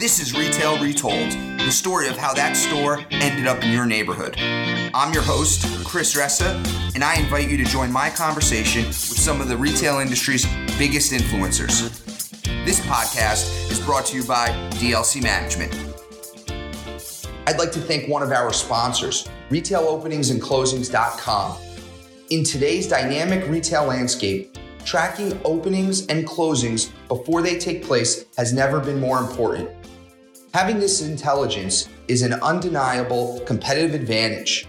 This is Retail Retold, the story of how that store ended up in your neighborhood. I'm your host, Chris Ressa, and I invite you to join my conversation with some of the retail industry's biggest influencers. This podcast is brought to you by DLC Management. I'd like to thank one of our sponsors, RetailOpeningsAndClosings.com. In today's dynamic retail landscape, tracking openings and closings before they take place has never been more important. Having this intelligence is an undeniable competitive advantage.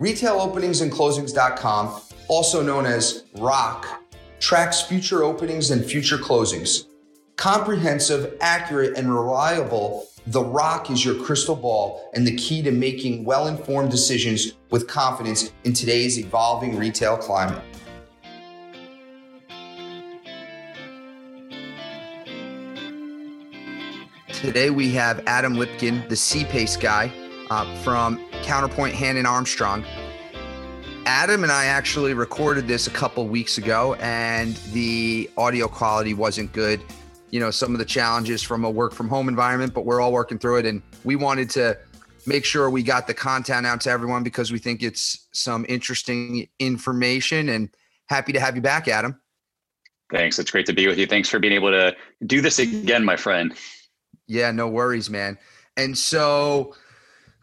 RetailOpeningsAndClosings.com, also known as ROC, tracks future openings and future closings. Comprehensive, accurate, and reliable, the ROC is your crystal ball and the key to making well-informed decisions with confidence in today's evolving retail climate. Today we have Adam Lipkin, the C-PACE guy from Counterpointe, Hannon Armstrong. Adam and I actually recorded this a couple weeks ago and the audio quality wasn't good. You know, some of the challenges from a work from home environment, but we're all working through it. And we wanted to make sure we got the content out to everyone because we think it's some interesting information, and happy to have you back, Adam. Thanks. It's great to be with you. Thanks for being able to do this again, my friend. Yeah, no worries, man. And so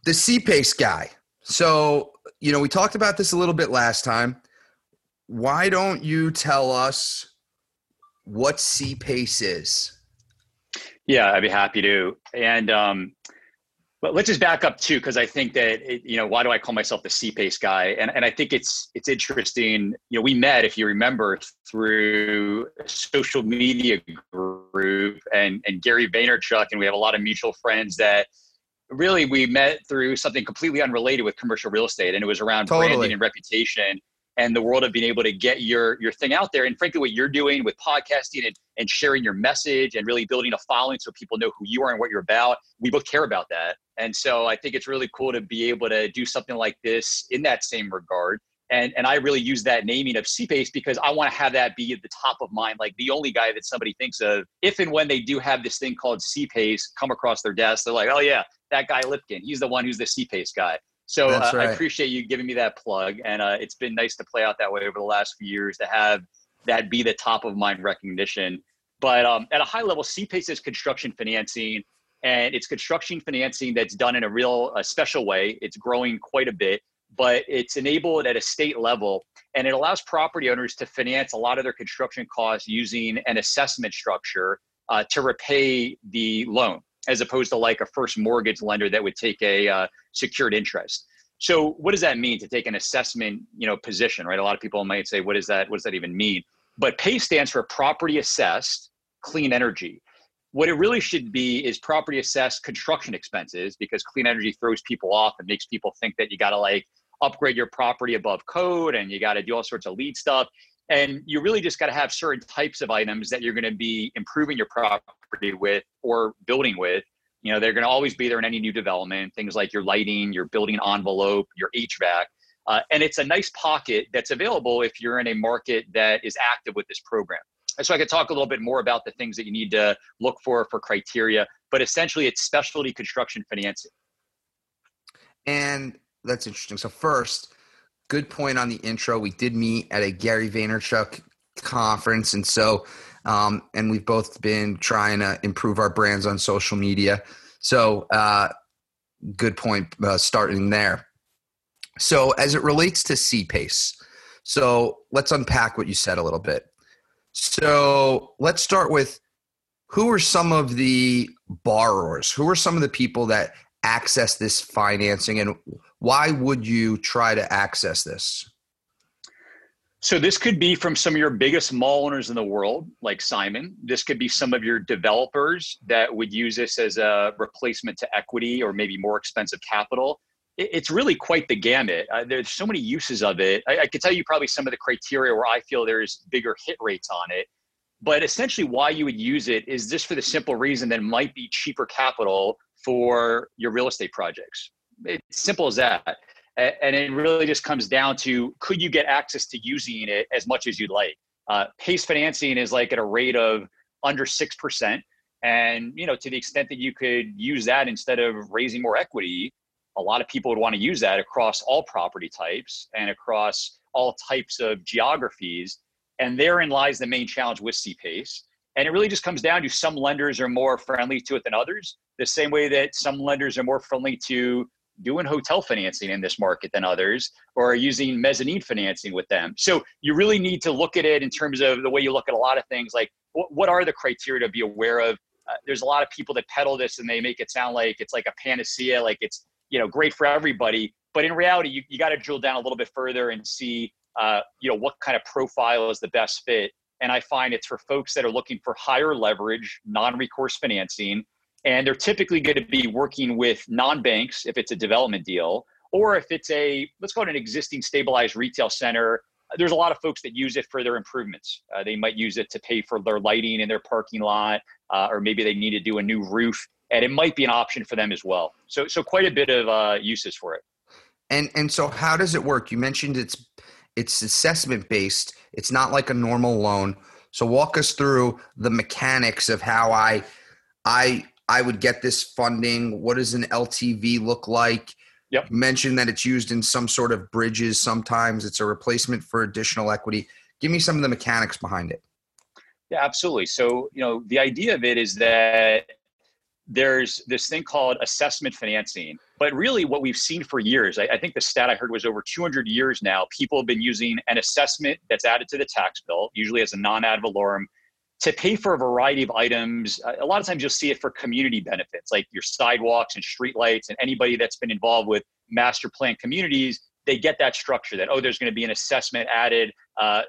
the C-PACE guy. So, you know, we talked about this a little bit last time. Why don't you tell us what C-PACE is? Yeah, I'd be happy to. And but let's just back up too, because I think that, why do I call myself the C-PACE guy? And I think it's interesting. You know, we met, if you remember, through a social media group and Gary Vaynerchuk, and we have a lot of mutual friends that really we met through something completely unrelated with commercial real estate. And it was around branding and reputation and the world of being able to get your thing out there. And frankly, what you're doing with podcasting and sharing your message and really building a following so people know who you are and what you're about, we both care about that. And so I think it's really cool to be able to do something like this in that same regard. And I really use that naming of C-PACE because I want to have that be at the top of mind, like the only guy that somebody thinks of if and when they do have this thing called C-PACE come across their desk. They're like, oh yeah, that guy Lipkin, he's the one who's the C-PACE guy. So right. I appreciate you giving me that plug. And it's been nice to play out that way over the last few years to have that be the top of mind recognition. But at a high level, C-PACE is construction financing. And it's construction financing that's done in a real special way. It's growing quite a bit, but it's enabled at a state level. And it allows property owners to finance a lot of their construction costs using an assessment structure to repay the loan, as opposed to like a first mortgage lender that would take a secured interest. So what does that mean to take an assessment, position, right? A lot of people might say, what does that even mean? But PACE stands for Property Assessed Clean Energy. What it really should be is property assessed construction expenses, because clean energy throws people off and makes people think that you got to like upgrade your property above code and you got to do all sorts of LEED stuff. And you really just got to have certain types of items that you're going to be improving your property with or building with. You know, they're going to always be there in any new development, things like your lighting, your building envelope, your HVAC. And it's a nice pocket that's available if you're in a market that is active with this program. And so I could talk a little bit more about the things that you need to look for criteria, but essentially it's specialty construction financing. And that's interesting. So first, good point on the intro. We did meet at a Gary Vaynerchuk conference. And so, and we've both been trying to improve our brands on social media. So good point starting there. So as it relates to C-PACE, so let's unpack what you said a little bit. So let's start with who are some of the borrowers? Who are some of the people that access this financing, and why would you try to access this? So this could be from some of your biggest mall owners in the world, like Simon. This could be some of your developers that would use this as a replacement to equity or maybe more expensive capital. It's really quite the gamut. There's so many uses of it. I could tell you probably some of the criteria where I feel there's bigger hit rates on it. But essentially why you would use it is just for the simple reason that it might be cheaper capital for your real estate projects. It's simple as that. And it really just comes down to, could you get access to using it as much as you'd like? PACE financing is like at a rate of under 6%. And, you know, to the extent that you could use that instead of raising more equity, a lot of people would want to use that across all property types and across all types of geographies. And therein lies the main challenge with CPACE. And it really just comes down to some lenders are more friendly to it than others, the same way that some lenders are more friendly to doing hotel financing in this market than others, or using mezzanine financing with them. So you really need to look at it in terms of the way you look at a lot of things, like what are the criteria to be aware of? There's a lot of people that peddle this and they make it sound like it's like a panacea, like it's, you know, great for everybody. But in reality, you got to drill down a little bit further and see, you know, what kind of profile is the best fit. And I find it's for folks that are looking for higher leverage, non-recourse financing, and they're typically going to be working with non-banks if it's a development deal, or if it's a, let's call it an existing stabilized retail center. There's a lot of folks that use it for their improvements. They might use it to pay for their lighting in their parking lot, or maybe they need to do a new roof, and it might be an option for them as well. So quite a bit of uses for it. And so how does it work? You mentioned it's assessment-based. It's not like a normal loan. So walk us through the mechanics of how I would get this funding. What does an LTV look like? Yep. You mentioned that it's used in some sort of bridges. Sometimes it's a replacement for additional equity. Give me some of the mechanics behind it. Yeah, absolutely. So, you know, the idea of it is that there's this thing called assessment financing, but really what we've seen for years, I think the stat I heard was over 200 years now, people have been using an assessment that's added to the tax bill, usually as a non-ad valorem, to pay for a variety of items. A lot of times you'll see it for community benefits, like your sidewalks and streetlights, and anybody that's been involved with master plan communities, they get that structure that, oh, there's going to be an assessment added,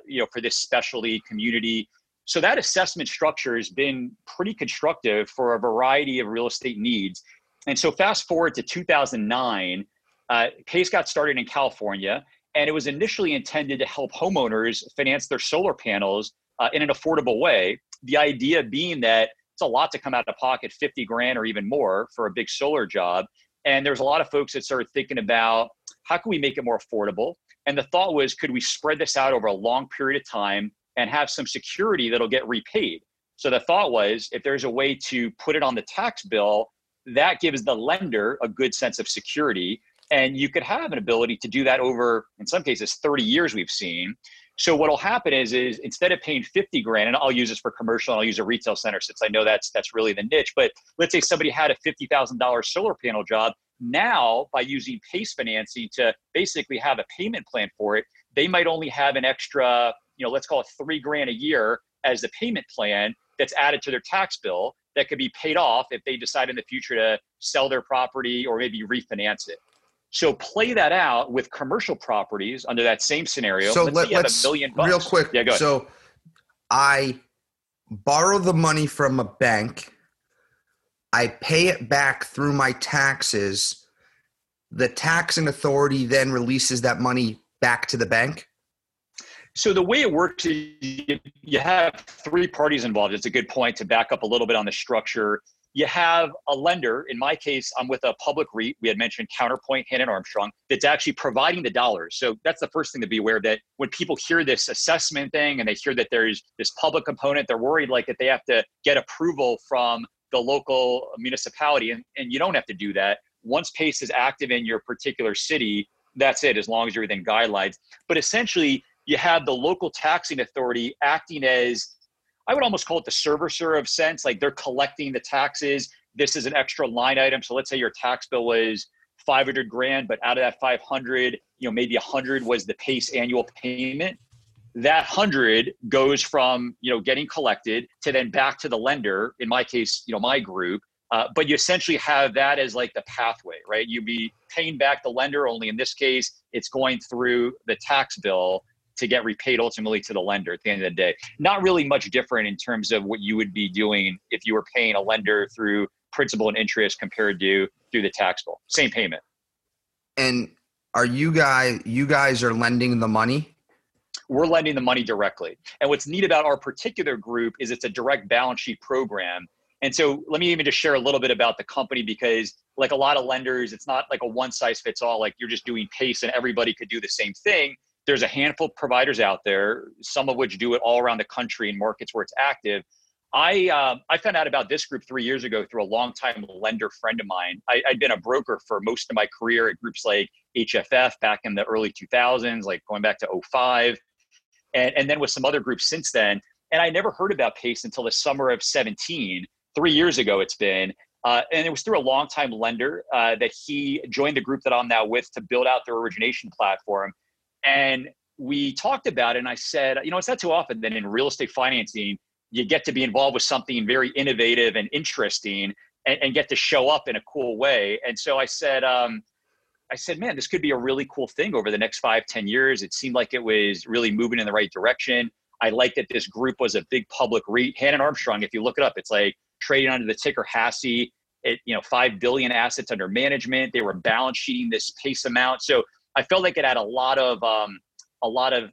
you know, for this specialty community. So that assessment structure has been pretty constructive for a variety of real estate needs. And so fast forward to 2009, PACE got started in California, and it was initially intended to help homeowners finance their solar panels in an affordable way. The idea being that it's a lot to come out of pocket, 50 grand or even more for a big solar job. And there's a lot of folks that started thinking about how can we make it more affordable? And the thought was, could we spread this out over a long period of time and have some security that'll get repaid? So the thought was, if there's a way to put it on the tax bill, that gives the lender a good sense of security. And you could have an ability to do that over, in some cases, 30 years we've seen. So what'll happen is instead of paying 50 grand, and I'll use this for commercial and I'll use a retail center since I know that's really the niche, but let's say somebody had a $50,000 solar panel job. Now, by using PACE financing to basically have a payment plan for it, they might only have an extra, you know, let's call it $3,000 a year as the payment plan that's added to their tax bill that could be paid off if they decide in the future to sell their property or maybe refinance it. So play that out with commercial properties under that same scenario. So let's have $1 million. Real quick. Yeah, go ahead. So I borrow the money from a bank. I pay it back through my taxes. The taxing authority then releases that money back to the bank. So the way it works is you have three parties involved. It's a good point to back up a little bit on the structure. You have a lender. In my case, I'm with a public REIT. We had mentioned Counterpointe, Hannon Armstrong, that's actually providing the dollars. So that's the first thing to be aware of, that when people hear this assessment thing and they hear that there's this public component, they're worried like that they have to get approval from the local municipality. And you don't have to do that. Once PACE is active in your particular city, that's it, as long as you're within guidelines. But essentially, you have the local taxing authority acting as, I would almost call it the servicer of sense, like they're collecting the taxes. This is an extra line item. So let's say your tax bill was 500 grand, but out of that 500, you know, maybe 100 was the PACE annual payment. That 100 goes from, you know, getting collected to then back to the lender. In my case, you know, my group, but you essentially have that as like the pathway, right? You'd be paying back the lender, only in this case, it's going through the tax bill to get repaid ultimately to the lender at the end of the day. Not really much different in terms of what you would be doing if you were paying a lender through principal and interest compared to through the tax bill. Same payment. And are you guys are lending the money? We're lending the money directly. And what's neat about our particular group is it's a direct balance sheet program. And so let me even just share a little bit about the company, because like a lot of lenders, it's not like a one size fits all, like you're just doing PACE and everybody could do the same thing. There's a handful of providers out there, some of which do it all around the country in markets where it's active. I found out about this group 3 years ago through a longtime lender friend of mine. I'd been a broker for most of my career at groups like HFF back in the early 2000s, like going back to 05, and then with some other groups since then. And I never heard about PACE until the summer of 17, 3 years ago it's been. And it was through a longtime lender that he joined the group that I'm now with to build out their origination platform. And we talked about it, and I said, you know, it's not too often that in real estate financing, you get to be involved with something very innovative and interesting and get to show up in a cool way. And so I said, man, this could be a really cool thing over the next 5-10 years. It seemed like it was really moving in the right direction. I liked that this group was a big public REIT. Hannon Armstrong, if you look it up, it's like trading under the ticker HASI at, you know, 5 billion assets under management. They were balance sheeting this PACE amount. So I felt like it had a lot of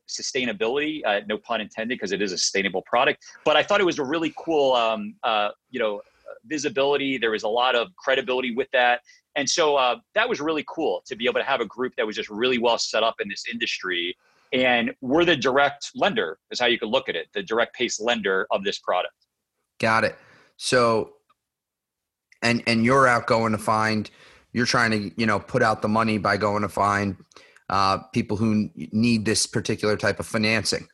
sustainability, no pun intended, because it is a sustainable product. But I thought it was a really cool, you know, visibility. There was a lot of credibility with that. And so that was really cool to be able to have a group that was just really well set up in this industry. And we're the direct lender, is how you could look at it, the direct PACE lender of this product. Got it. So, and you're out going to find, you're trying to, you know, put out the money by going to find people who need this particular type of financing.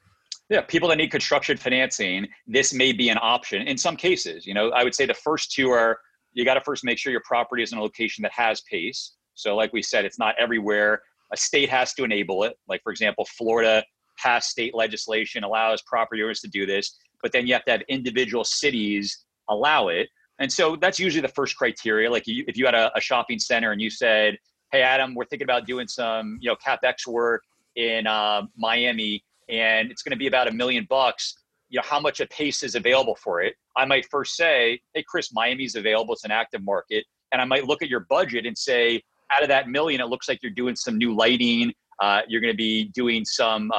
Yeah, people that need construction financing, this may be an option in some cases. You know, I would say the first two are, you got to first make sure your property is in a location that has PACE. So like we said, it's not everywhere. A state has to enable it. Like, for example, Florida passed state legislation, allows property owners to do this, but then you have to have individual cities allow it. And so that's usually the first criteria. Like if you had a shopping center and you said, hey, Adam, we're thinking about doing some, you know, CapEx work in Miami, and it's going to be about $1 million. You know, how much of PACE is available for it? I might first say, hey, Chris, Miami's available. It's an active market. And I might look at your budget and say, out of that $1 million, it looks like you're doing some new lighting. You're going to be doing some,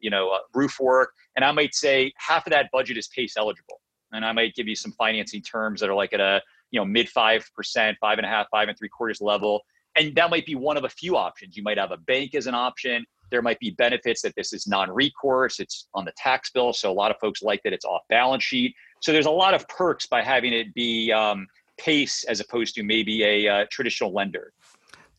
you know, roof work. And I might say half of that budget is PACE eligible. And I might give you some financing terms that are like at a, you know, mid 5%, 5.5, 5.75 level. And that might be one of a few options. You might have a bank as an option. There might be benefits that this is non-recourse. It's on the tax bill. So a lot of folks like that it's off balance sheet. So there's a lot of perks by having it be PACE as opposed to maybe a traditional lender.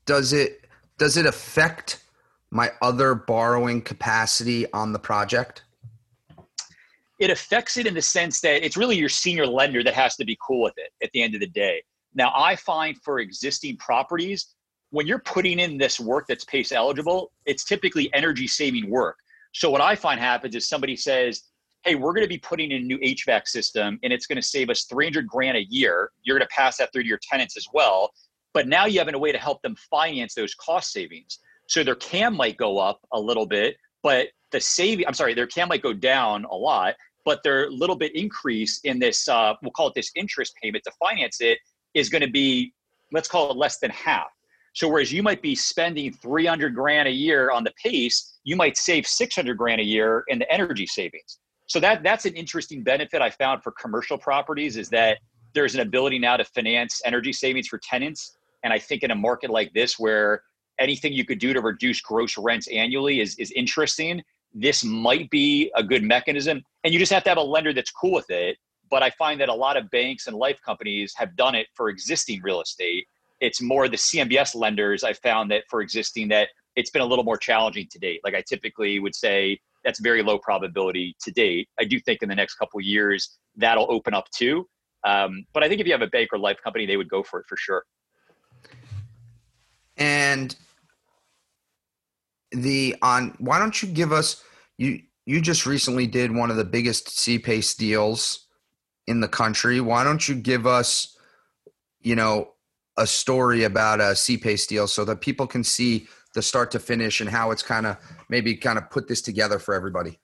Does it affect my other borrowing capacity on the project? It affects it in the sense that it's really your senior lender that has to be cool with it at the end of the day. Now, I find for existing properties, when you're putting in this work that's PACE eligible, it's typically energy saving work. So what I find happens is somebody says, hey, we're going to be putting in a new HVAC system and it's going to save us $300,000 a year. You're going to pass that through to your tenants as well. But now you have a way to help them finance those cost savings. So their CAM might go up a little bit, but their CAM might go down a lot, but their little bit increase in this, we'll call it this interest payment to finance it, is going to be, let's call it less than half. So whereas you might be spending $300,000 a year on the PACE, you might save $600,000 a year in the energy savings. So that's an interesting benefit I found for commercial properties, is that there's an ability now to finance energy savings for tenants. And I think in a market like this, where anything you could do to reduce gross rents annually is interesting, this might be a good mechanism. And you just have to have a lender that's cool with it. But I find that a lot of banks and life companies have done it for existing real estate. It's more the CMBS lenders I found that for existing that it's been a little more challenging to date. Like I typically would say that's very low probability to date. I do think in the next couple of years that'll open up too. But I think if you have a bank or life company, they would go for it for sure. And why don't you give us, you just recently did one of the biggest CPACE deals in the country. Why don't you give us, you know, a story about a CPACE deal so that people can see the start to finish and how it's kind of put this together for everybody.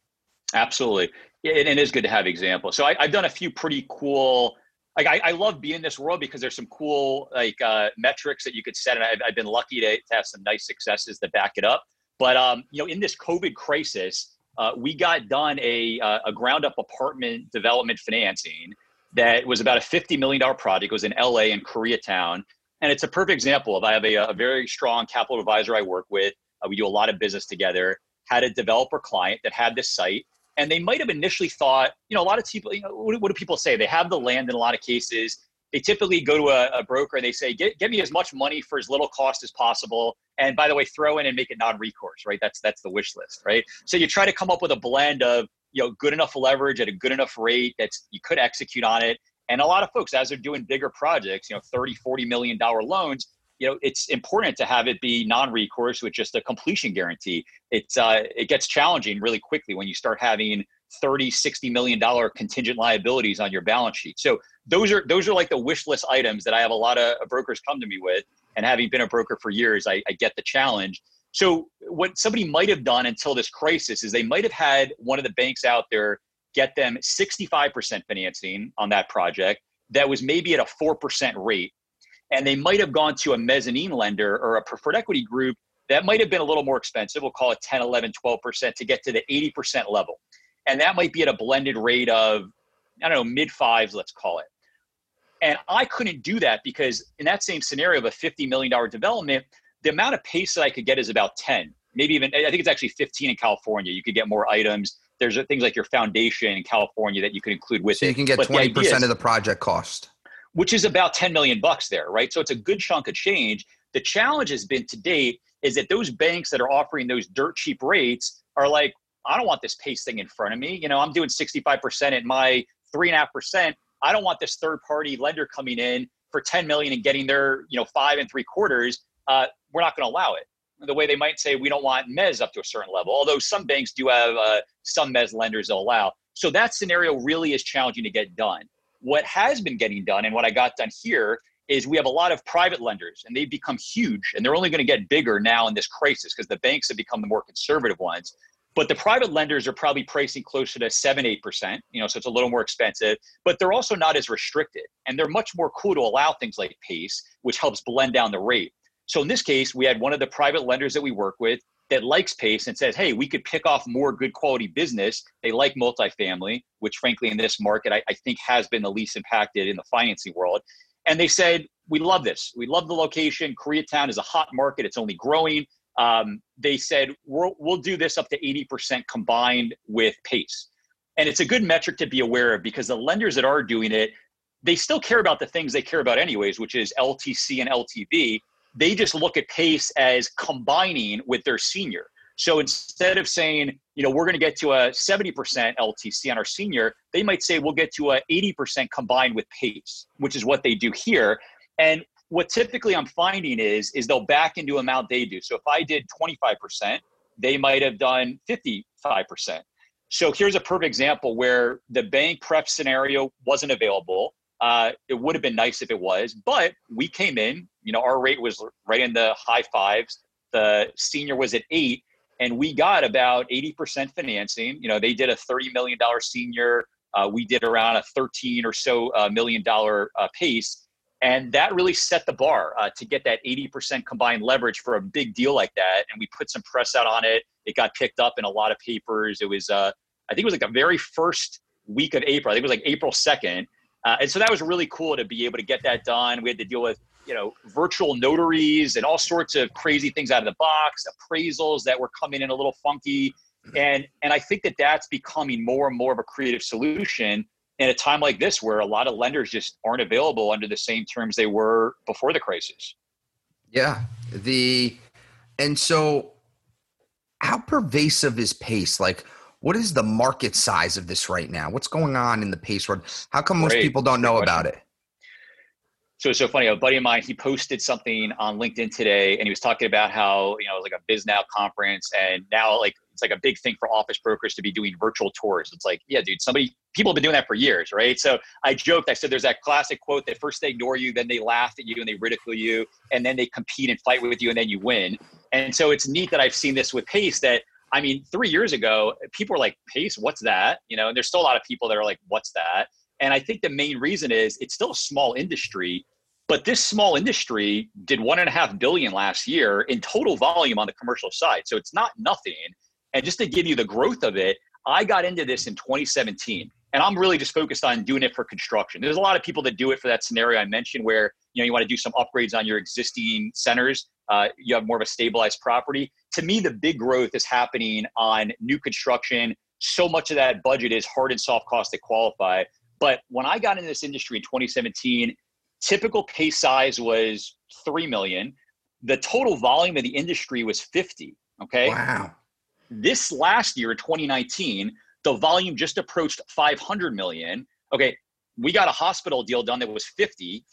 Absolutely. It is good to have examples. So I've done a few pretty cool, like I love being in this world because there's some cool like metrics that you could set. And I've been lucky to have some nice successes to back it up. But, you know, in this COVID crisis, we got done a ground up apartment development financing that was about a $50 million project. It was in LA in Koreatown. And it's a perfect example of, I have a very strong capital advisor I work with. We do a lot of business together. Had a developer client that had this site. And they might have initially thought, you know, a lot of people, you know, what do people say? They have the land in a lot of cases. They typically go to a broker and they say, get me as much money for as little cost as possible. And by the way, throw in and make it non-recourse, right? That's the wish list, right? So you try to come up with a blend of, you know, good enough leverage at a good enough rate that's you could execute on it. And a lot of folks, as they're doing bigger projects, you know, $30, $40 million loans, you know, it's important to have it be non-recourse with just a completion guarantee. It's it gets challenging really quickly when you start having $30, $60 million contingent liabilities on your balance sheet. So those are like the wish list items that I have a lot of brokers come to me with. And having been a broker for years, I get the challenge. So what somebody might have done until this crisis is they might have had one of the banks out there get them 65% financing on that project that was maybe at a 4% rate. And they might have gone to a mezzanine lender or a preferred equity group that might have been a little more expensive. We'll call it 10, 11, 12% to get to the 80% level. And that might be at a blended rate of, I don't know, mid fives, let's call it. And I couldn't do that because in that same scenario of a $50 million development, the amount of PACE that I could get is about 10, maybe even, I think it's actually 15 in California. You could get more items. There's things like your foundation in California that you could include with it. So you can get 20% of the project cost, which is about 10 million bucks there, right? So it's a good chunk of change. The challenge has been to date is that those banks that are offering those dirt cheap rates are like, I don't want this PACE thing in front of me. You know, I'm doing 65% at my 3.5%. I don't want this third party lender coming in for 10 million and getting their, you know, 5 3/4. We're not going to allow it. The way they might say, we don't want mezz up to a certain level, although some banks do have some mezz lenders they'll allow. So that scenario really is challenging to get done. What has been getting done and what I got done here is we have a lot of private lenders and they've become huge and they're only going to get bigger now in this crisis because the banks have become the more conservative ones. But the private lenders are probably pricing closer to 7-8%, you know, so it's a little more expensive, but they're also not as restricted and they're much more cool to allow things like PACE, which helps blend down the rate. So in this case, we had one of the private lenders that we work with that likes PACE and says, hey, we could pick off more good quality business. They like multifamily, which frankly in this market, I think has been the least impacted in the financing world. And they said, we love this. We love the location. Koreatown is a hot market. It's only growing. They said, we'll do this up to 80% combined with PACE. And it's a good metric to be aware of because the lenders that are doing it, they still care about the things they care about anyways, which is LTC and LTV. They just look at PACE as combining with their senior. So instead of saying, you know, we're going to get to a 70% LTC on our senior, they might say we'll get to a 80% combined with PACE, which is what they do here. And what typically I'm finding is they'll back into amount they do. So if I did 25%, they might have done 55%. So here's a perfect example where the bank pref scenario wasn't available. It would have been nice if it was, but we came in, you know, our rate was right in the high fives. The senior was at 8 and we got about 80% financing. You know, they did a $30 million senior. We did around a 13 or so $1 million PACE. And that really set the bar to get that 80% combined leverage for a big deal like that. And we put some press out on it. It got picked up in a lot of papers. It was, I think it was like the very first week of April. I think it was like April 2nd. And so that was really cool to be able to get that done. We had to deal with, you know, virtual notaries and all sorts of crazy things out of the box, appraisals that were coming in a little funky. And I think that that's becoming more and more of a creative solution in a time like this, where a lot of lenders just aren't available under the same terms they were before the crisis. Yeah. And so how pervasive is PACE? Like, what is the market size of this right now? What's going on in the PACE world? How come most people don't know about it? So it's so funny. A buddy of mine, he posted something on LinkedIn today, and he was talking about how, you know, it was like a BizNow conference, and now like it's like a big thing for office brokers to be doing virtual tours. It's like, yeah, dude, people have been doing that for years, right? So I joked. I said, there's that classic quote that first they ignore you, then they laugh at you, and they ridicule you, and then they compete and fight with you, and then you win. And so it's neat that I've seen this with PACE that. I mean, 3 years ago, people were like, PACE, what's that? You know, and there's still a lot of people that are like, what's that? And I think the main reason is it's still a small industry, but this small industry did $1.5 billion last year in total volume on the commercial side. So it's not nothing. And just to give you the growth of it, I got into this in 2017 and I'm really just focused on doing it for construction. There's a lot of people that do it for that scenario I mentioned where, you know, you want to do some upgrades on your existing centers. You have more of a stabilized property. To me, the big growth is happening on new construction, so much of that budget is hard and soft costs that qualify. But when I got into this industry in 2017, typical PACE size was 3 million. The total volume of the industry was 50. Okay. Wow. This last year, 2019, the volume just approached 500 million. Okay. We got a hospital deal done that was 50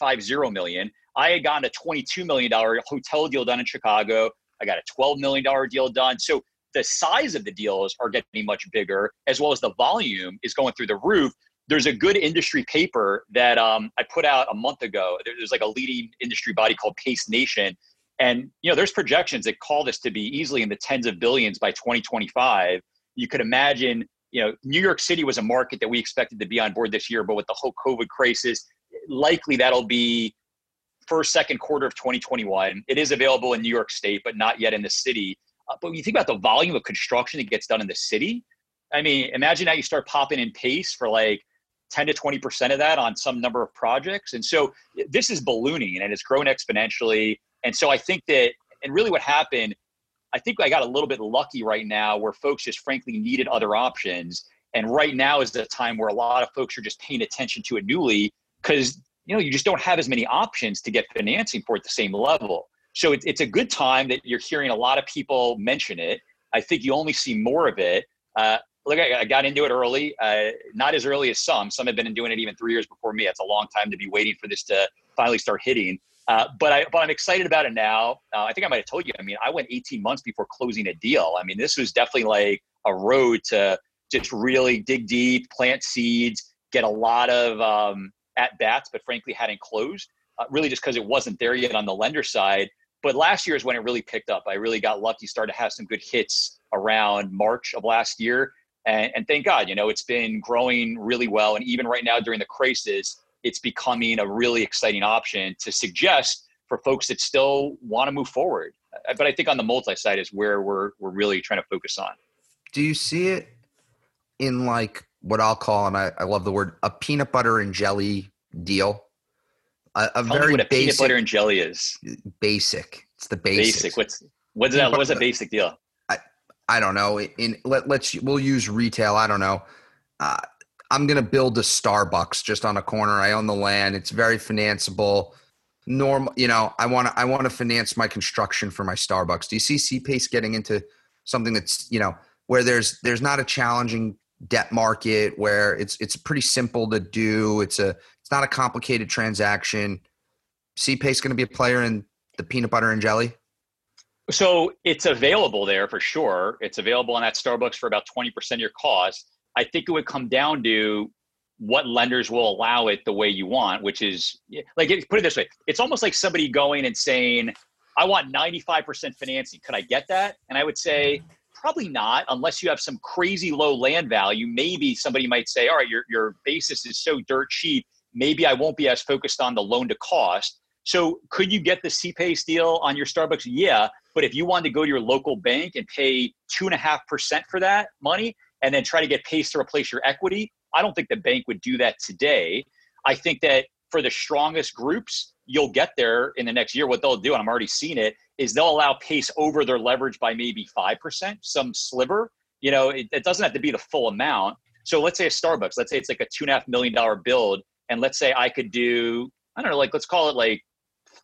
million. I had gotten a $22 million hotel deal done in Chicago. I got a $12 million deal done. So the size of the deals are getting much bigger, as well as the volume is going through the roof. There's a good industry paper that I put out a month ago. There's like a leading industry body called Pace Nation. And you know, there's projections that call this to be easily in the tens of billions by 2025. You could imagine, you know, New York City was a market that we expected to be on board this year, but with the whole COVID crisis, likely that'll be first, second quarter of 2021. It is available in New York State, but not yet in the city. But when you think about the volume of construction that gets done in the city, I mean, imagine how you start popping in PACE for like 10 to 20% of that on some number of projects. And so this is ballooning and it's grown exponentially. And so I think that, and really what happened, I think I got a little bit lucky right now where folks just frankly needed other options. And right now is the time where a lot of folks are just paying attention to it newly because, you know, you just don't have as many options to get financing for at the same level. So it's a good time that you're hearing a lot of people mention it. I think you only see more of it. Look, I got into it early, not as early as some. Some have been doing it even 3 years before me. That's a long time to be waiting for this to finally start hitting. But I'm excited about it now. I think I might have told you, I mean, I went 18 months before closing a deal. I mean, this was definitely like a road to just really dig deep, plant seeds, get a lot of at-bats, but frankly hadn't closed, really just because it wasn't there yet on the lender side. But last year is when it really picked up. I really got lucky, started to have some good hits around March of last year. And thank God, you know, it's been growing really well. And even right now during the crisis, it's becoming a really exciting option to suggest for folks that still want to move forward. But I think on the multi-site is where we're really trying to focus on. Do you see it in like what I'll call, and I love the word, a peanut butter and jelly deal? A Tell very me what a basic, peanut butter and jelly is. Basic. It's the basics. Basic. What's that? What's a basic deal? I don't know. We'll use retail. I don't know. I'm going to build a Starbucks just on a corner. I own the land. It's very financeable. Normal, you know, I want to finance my construction for my Starbucks. Do you see C-PACE getting into something that's, you know, where there's not a challenging debt market, where it's pretty simple to do. It's not a complicated transaction. C-PACE going to be a player in the peanut butter and jelly? So it's available there for sure. It's available in that Starbucks for about 20% of your cost. I think it would come down to what lenders will allow it the way you want, which is like, put it this way. It's almost like somebody going and saying, I want 95% financing. Could I get that? And I would say, probably not, unless you have some crazy low land value. Maybe somebody might say, all right, your basis is so dirt cheap. Maybe I won't be as focused on the loan to cost. So could you get the C-PACE deal on your Starbucks? Yeah. But if you wanted to go to your local bank and pay 2.5% for that money, and then try to get PACE to replace your equity, I don't think the bank would do that today. I think that for the strongest groups, you'll get there in the next year. What they'll do, and I'm already seeing it, is they'll allow PACE over their leverage by maybe 5%, some sliver. You know, it doesn't have to be the full amount. So let's say a Starbucks, let's say it's like a $2.5 million build. And let's say I could do, I don't know, like, let's call it like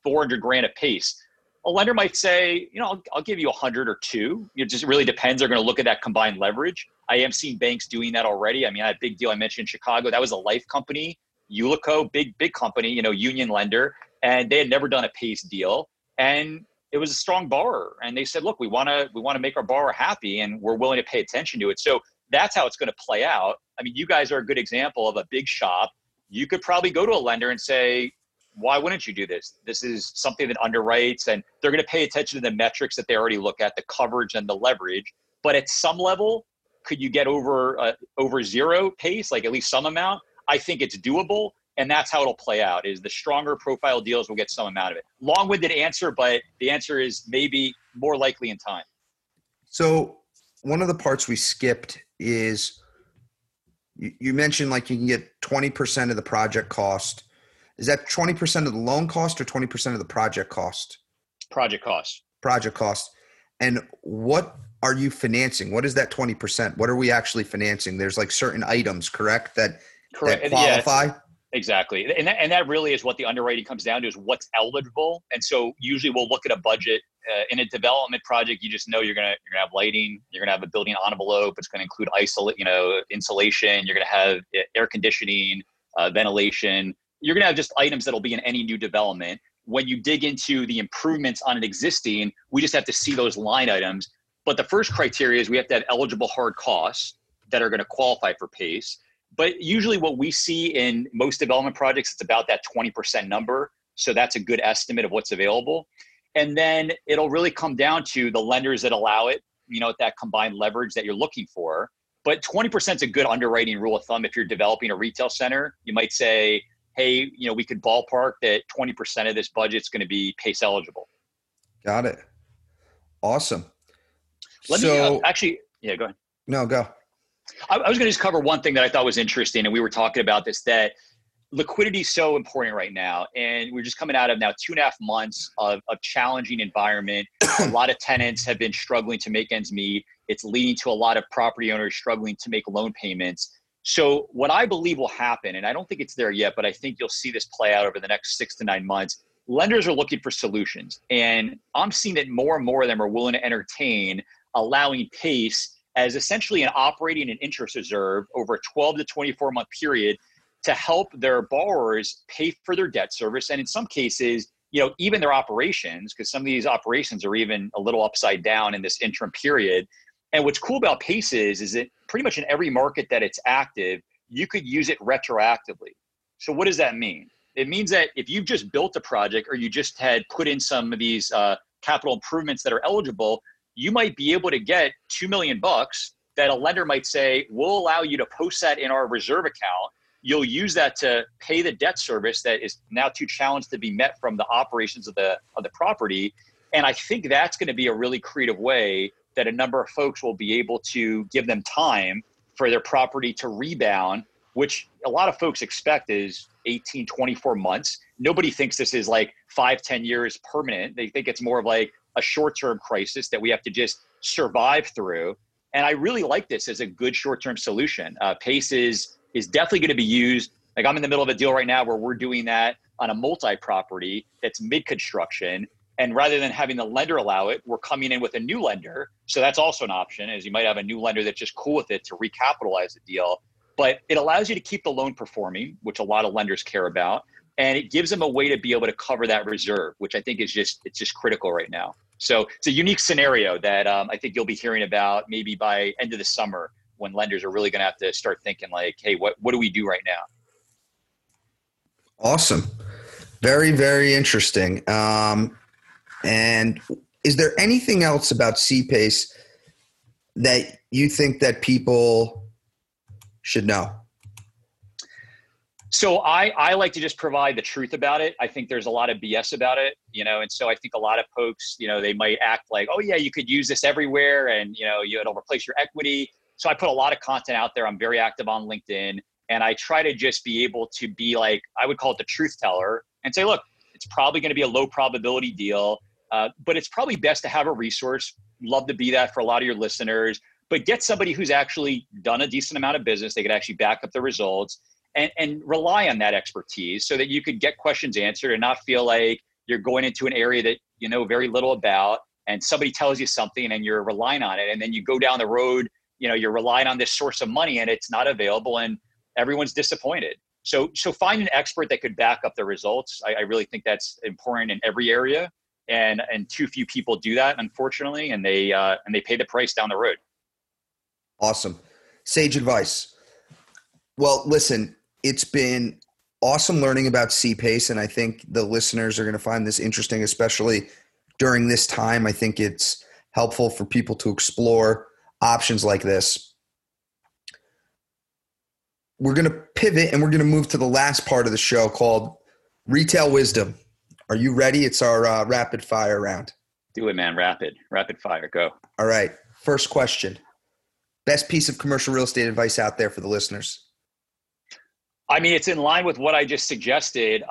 400 grand of PACE. A lender might say, you know, I'll give you 100 or 2. It just really depends. They're going to look at that combined leverage. I am seeing banks doing that already. I mean, I had a big deal I mentioned in Chicago. That was a life company, Ulico, big company, you know, union lender. And they had never done a PACE deal. And it was a strong borrower. And they said, look, we want to make our borrower happy and we're willing to pay attention to it. So that's how it's going to play out. I mean, you guys are a good example of a big shop. You could probably go to a lender and say, why wouldn't you do this? This is something that underwrites, and they're going to pay attention to the metrics that they already look at, the coverage and the leverage. But at some level, could you get over zero PACE, like at least some amount? I think it's doable, and that's how it'll play out, is the stronger profile deals will get some amount of it. Long-winded answer, but the answer is maybe more likely in time. So one of the parts we skipped is you mentioned like you can get 20% of the project cost. Is that 20% of the loan cost or 20% of the project cost? Project cost. Project cost. And what are you financing? What is that 20%? What are we actually financing? There's like certain items, correct? That qualify? Yeah, exactly. And that really is what the underwriting comes down to, is what's eligible. And so usually we'll look at a budget. In a development project, you just know you're gonna have lighting, you're gonna have a building envelope, it's gonna include insulation, you're gonna have air conditioning, ventilation. You're gonna have just items that'll be in any new development. When you dig into the improvements on an existing, we just have to see those line items. But the first criteria is we have to have eligible hard costs that are gonna qualify for PACE. But usually what we see in most development projects, it's about that 20% number. So that's a good estimate of what's available. And then it'll really come down to the lenders that allow it, at that combined leverage that you're looking for. But 20% is a good underwriting rule of thumb. If you're developing a retail center, you might say, hey, we could ballpark that 20% of this budget's going to be PACE eligible. Got it. Awesome. Go ahead. No, go. I was going to just cover one thing that I thought was interesting. And we were talking about this, that liquidity is so important right now. And we're just coming out of now 2.5 months of challenging environment. A lot of tenants have been struggling to make ends meet. It's leading to a lot of property owners struggling to make loan payments. So what I believe will happen, and I don't think it's there yet, but I think you'll see this play out over the next 6 to 9 months, lenders are looking for solutions. And I'm seeing that more and more of them are willing to entertain allowing PACE as essentially an operating and interest reserve over a 12 to 24 month period to help their borrowers pay for their debt service. And in some cases, even their operations, because some of these operations are even a little upside down in this interim period. And what's cool about PACE is that pretty much in every market that it's active, you could use it retroactively. So what does that mean? It means that if you've just built a project or you just had put in some of these capital improvements that are eligible, you might be able to get $2 million that a lender might say, we'll allow you to post that in our reserve account. You'll use that to pay the debt service that is now too challenged to be met from the operations of the property. And I think that's going to be a really creative way that a number of folks will be able to give them time for their property to rebound, which a lot of folks expect is 18, 24 months. Nobody thinks this is like 5, 10 years permanent. They think it's more of like a short-term crisis that we have to just survive through. And I really like this as a good short-term solution. PACE is definitely going to be used. Like, I'm in the middle of a deal right now where we're doing that on a multi-property that's mid-construction. And rather than having the lender allow it, we're coming in with a new lender. So that's also an option, as you might have a new lender that's just cool with it to recapitalize the deal. But it allows you to keep the loan performing, which a lot of lenders care about. And it gives them a way to be able to cover that reserve, which I think is just critical right now. So it's a unique scenario that I think you'll be hearing about maybe by end of the summer, when lenders are really going to have to start thinking like, hey, what do we do right now? Awesome. Very, very interesting. And is there anything else about CPACE that you think that people should know? So I like to just provide the truth about it. I think there's a lot of BS about it, and so I think a lot of folks, they might act like, oh yeah, you could use this everywhere and, it'll replace your equity. So I put a lot of content out there. I'm very active on LinkedIn, and I try to just be able to be like, I would call it the truth teller, and say, look, it's probably going to be a low probability deal, but it's probably best to have a resource. Love to be that for a lot of your listeners, but get somebody who's actually done a decent amount of business. They could actually back up the results. And rely on that expertise so that you could get questions answered and not feel like you're going into an area that you know very little about, and somebody tells you something and you're relying on it. And then you go down the road, you're relying on this source of money and it's not available and everyone's disappointed. So find an expert that could back up the results. I really think that's important in every area. And too few people do that, unfortunately, and they pay the price down the road. Awesome. Sage advice. Well, listen, it's been awesome learning about CPACE, and I think the listeners are going to find this interesting, especially during this time. I think it's helpful for people to explore options like this. We're going to pivot, and we're going to move to the last part of the show called Retail Wisdom. Are you ready? It's our rapid fire round. Do it, man. Rapid fire. Go. All right. First question. Best piece of commercial real estate advice out there for the listeners. I mean, it's in line with what I just suggested.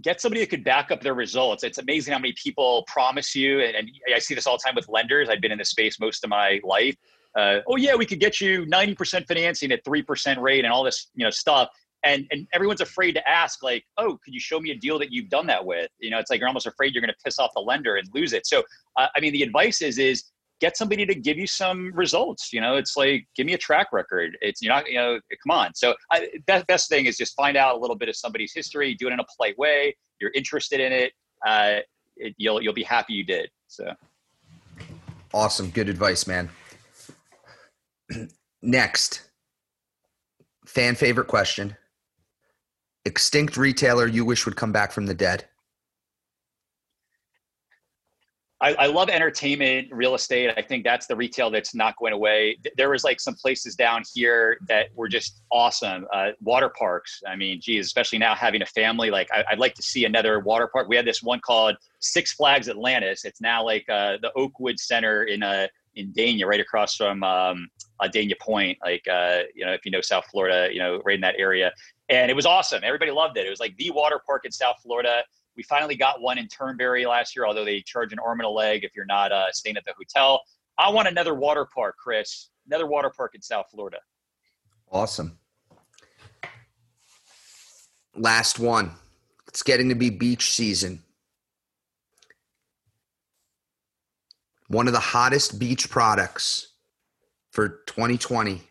Get somebody who could back up their results. It's amazing how many people promise you, and I see this all the time with lenders. I've been in this space most of my life. Oh yeah, we could get you 90% financing at 3% rate and all this, you know, stuff. And everyone's afraid to ask, like, oh, could you show me a deal that you've done that with? You know, it's like you're almost afraid you're going to piss off the lender and lose it. So, I mean, the advice is get somebody to give you some results. You know, it's like, give me a track record. It's, you're not, you know, come on. So that best thing is just find out a little bit of somebody's history, do it in a polite way. You're interested in it. You'll be happy you did. So. Awesome. Good advice, man. Next, fan favorite question. Extinct retailer you wish would come back from the dead. I love entertainment, real estate. I think that's the retail that's not going away. There was like some places down here that were just awesome. Water parks. I mean, geez, especially now having a family, like I'd like to see another water park. We had this one called Six Flags Atlantis. It's now like the Oakwood Center in Dania, right across from Dania Pointe. Like, you know, if you know South Florida, you know, right in that area. And it was awesome. Everybody loved it. It was like the water park in South Florida. We finally got one in Turnberry last year, although they charge an arm and a leg if you're not staying at the hotel. I want another water park, Chris. Another water park in South Florida. Awesome. Last one. It's getting to be beach season. One of the hottest beach products for 2020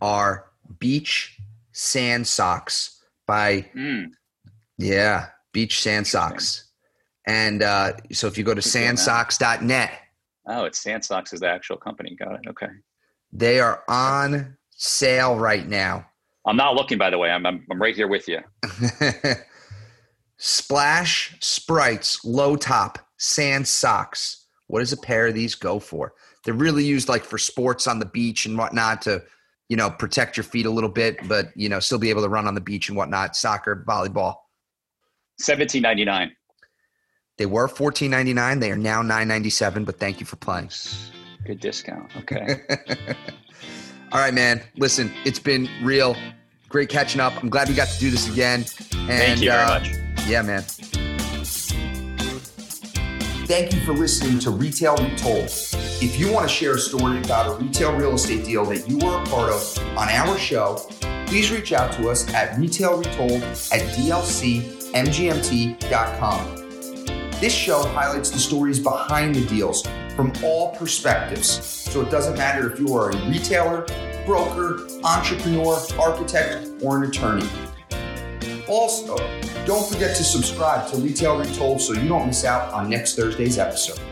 are beach sand socks by beach sand socks. And so if you go to sandsocks.net. Oh, it's Sand Sox is the actual company. Got it. Okay. They are on sale right now. I'm not looking, by the way. I'm right here with you. Splash, Sprites, low top, sand socks. What does a pair of these go for? They're really used like for sports on the beach and whatnot to, you know, protect your feet a little bit, but, you know, still be able to run on the beach and whatnot. Soccer, volleyball. $17.99. They were $14.99. They are now $9.97, but thank you for playing. Good discount. Okay. All right, man. Listen, it's been real. Great catching up. I'm glad we got to do this again. And, thank you very much. Yeah, man. Thank you for listening to Retail Retold. If you want to share a story about a retail real estate deal that you were a part of on our show, please reach out to us at retailretold@dlcmgmt.com. This show highlights the stories behind the deals from all perspectives. So it doesn't matter if you are a retailer, broker, entrepreneur, architect, or an attorney. Also, don't forget to subscribe to Retail Retold so you don't miss out on next Thursday's episode.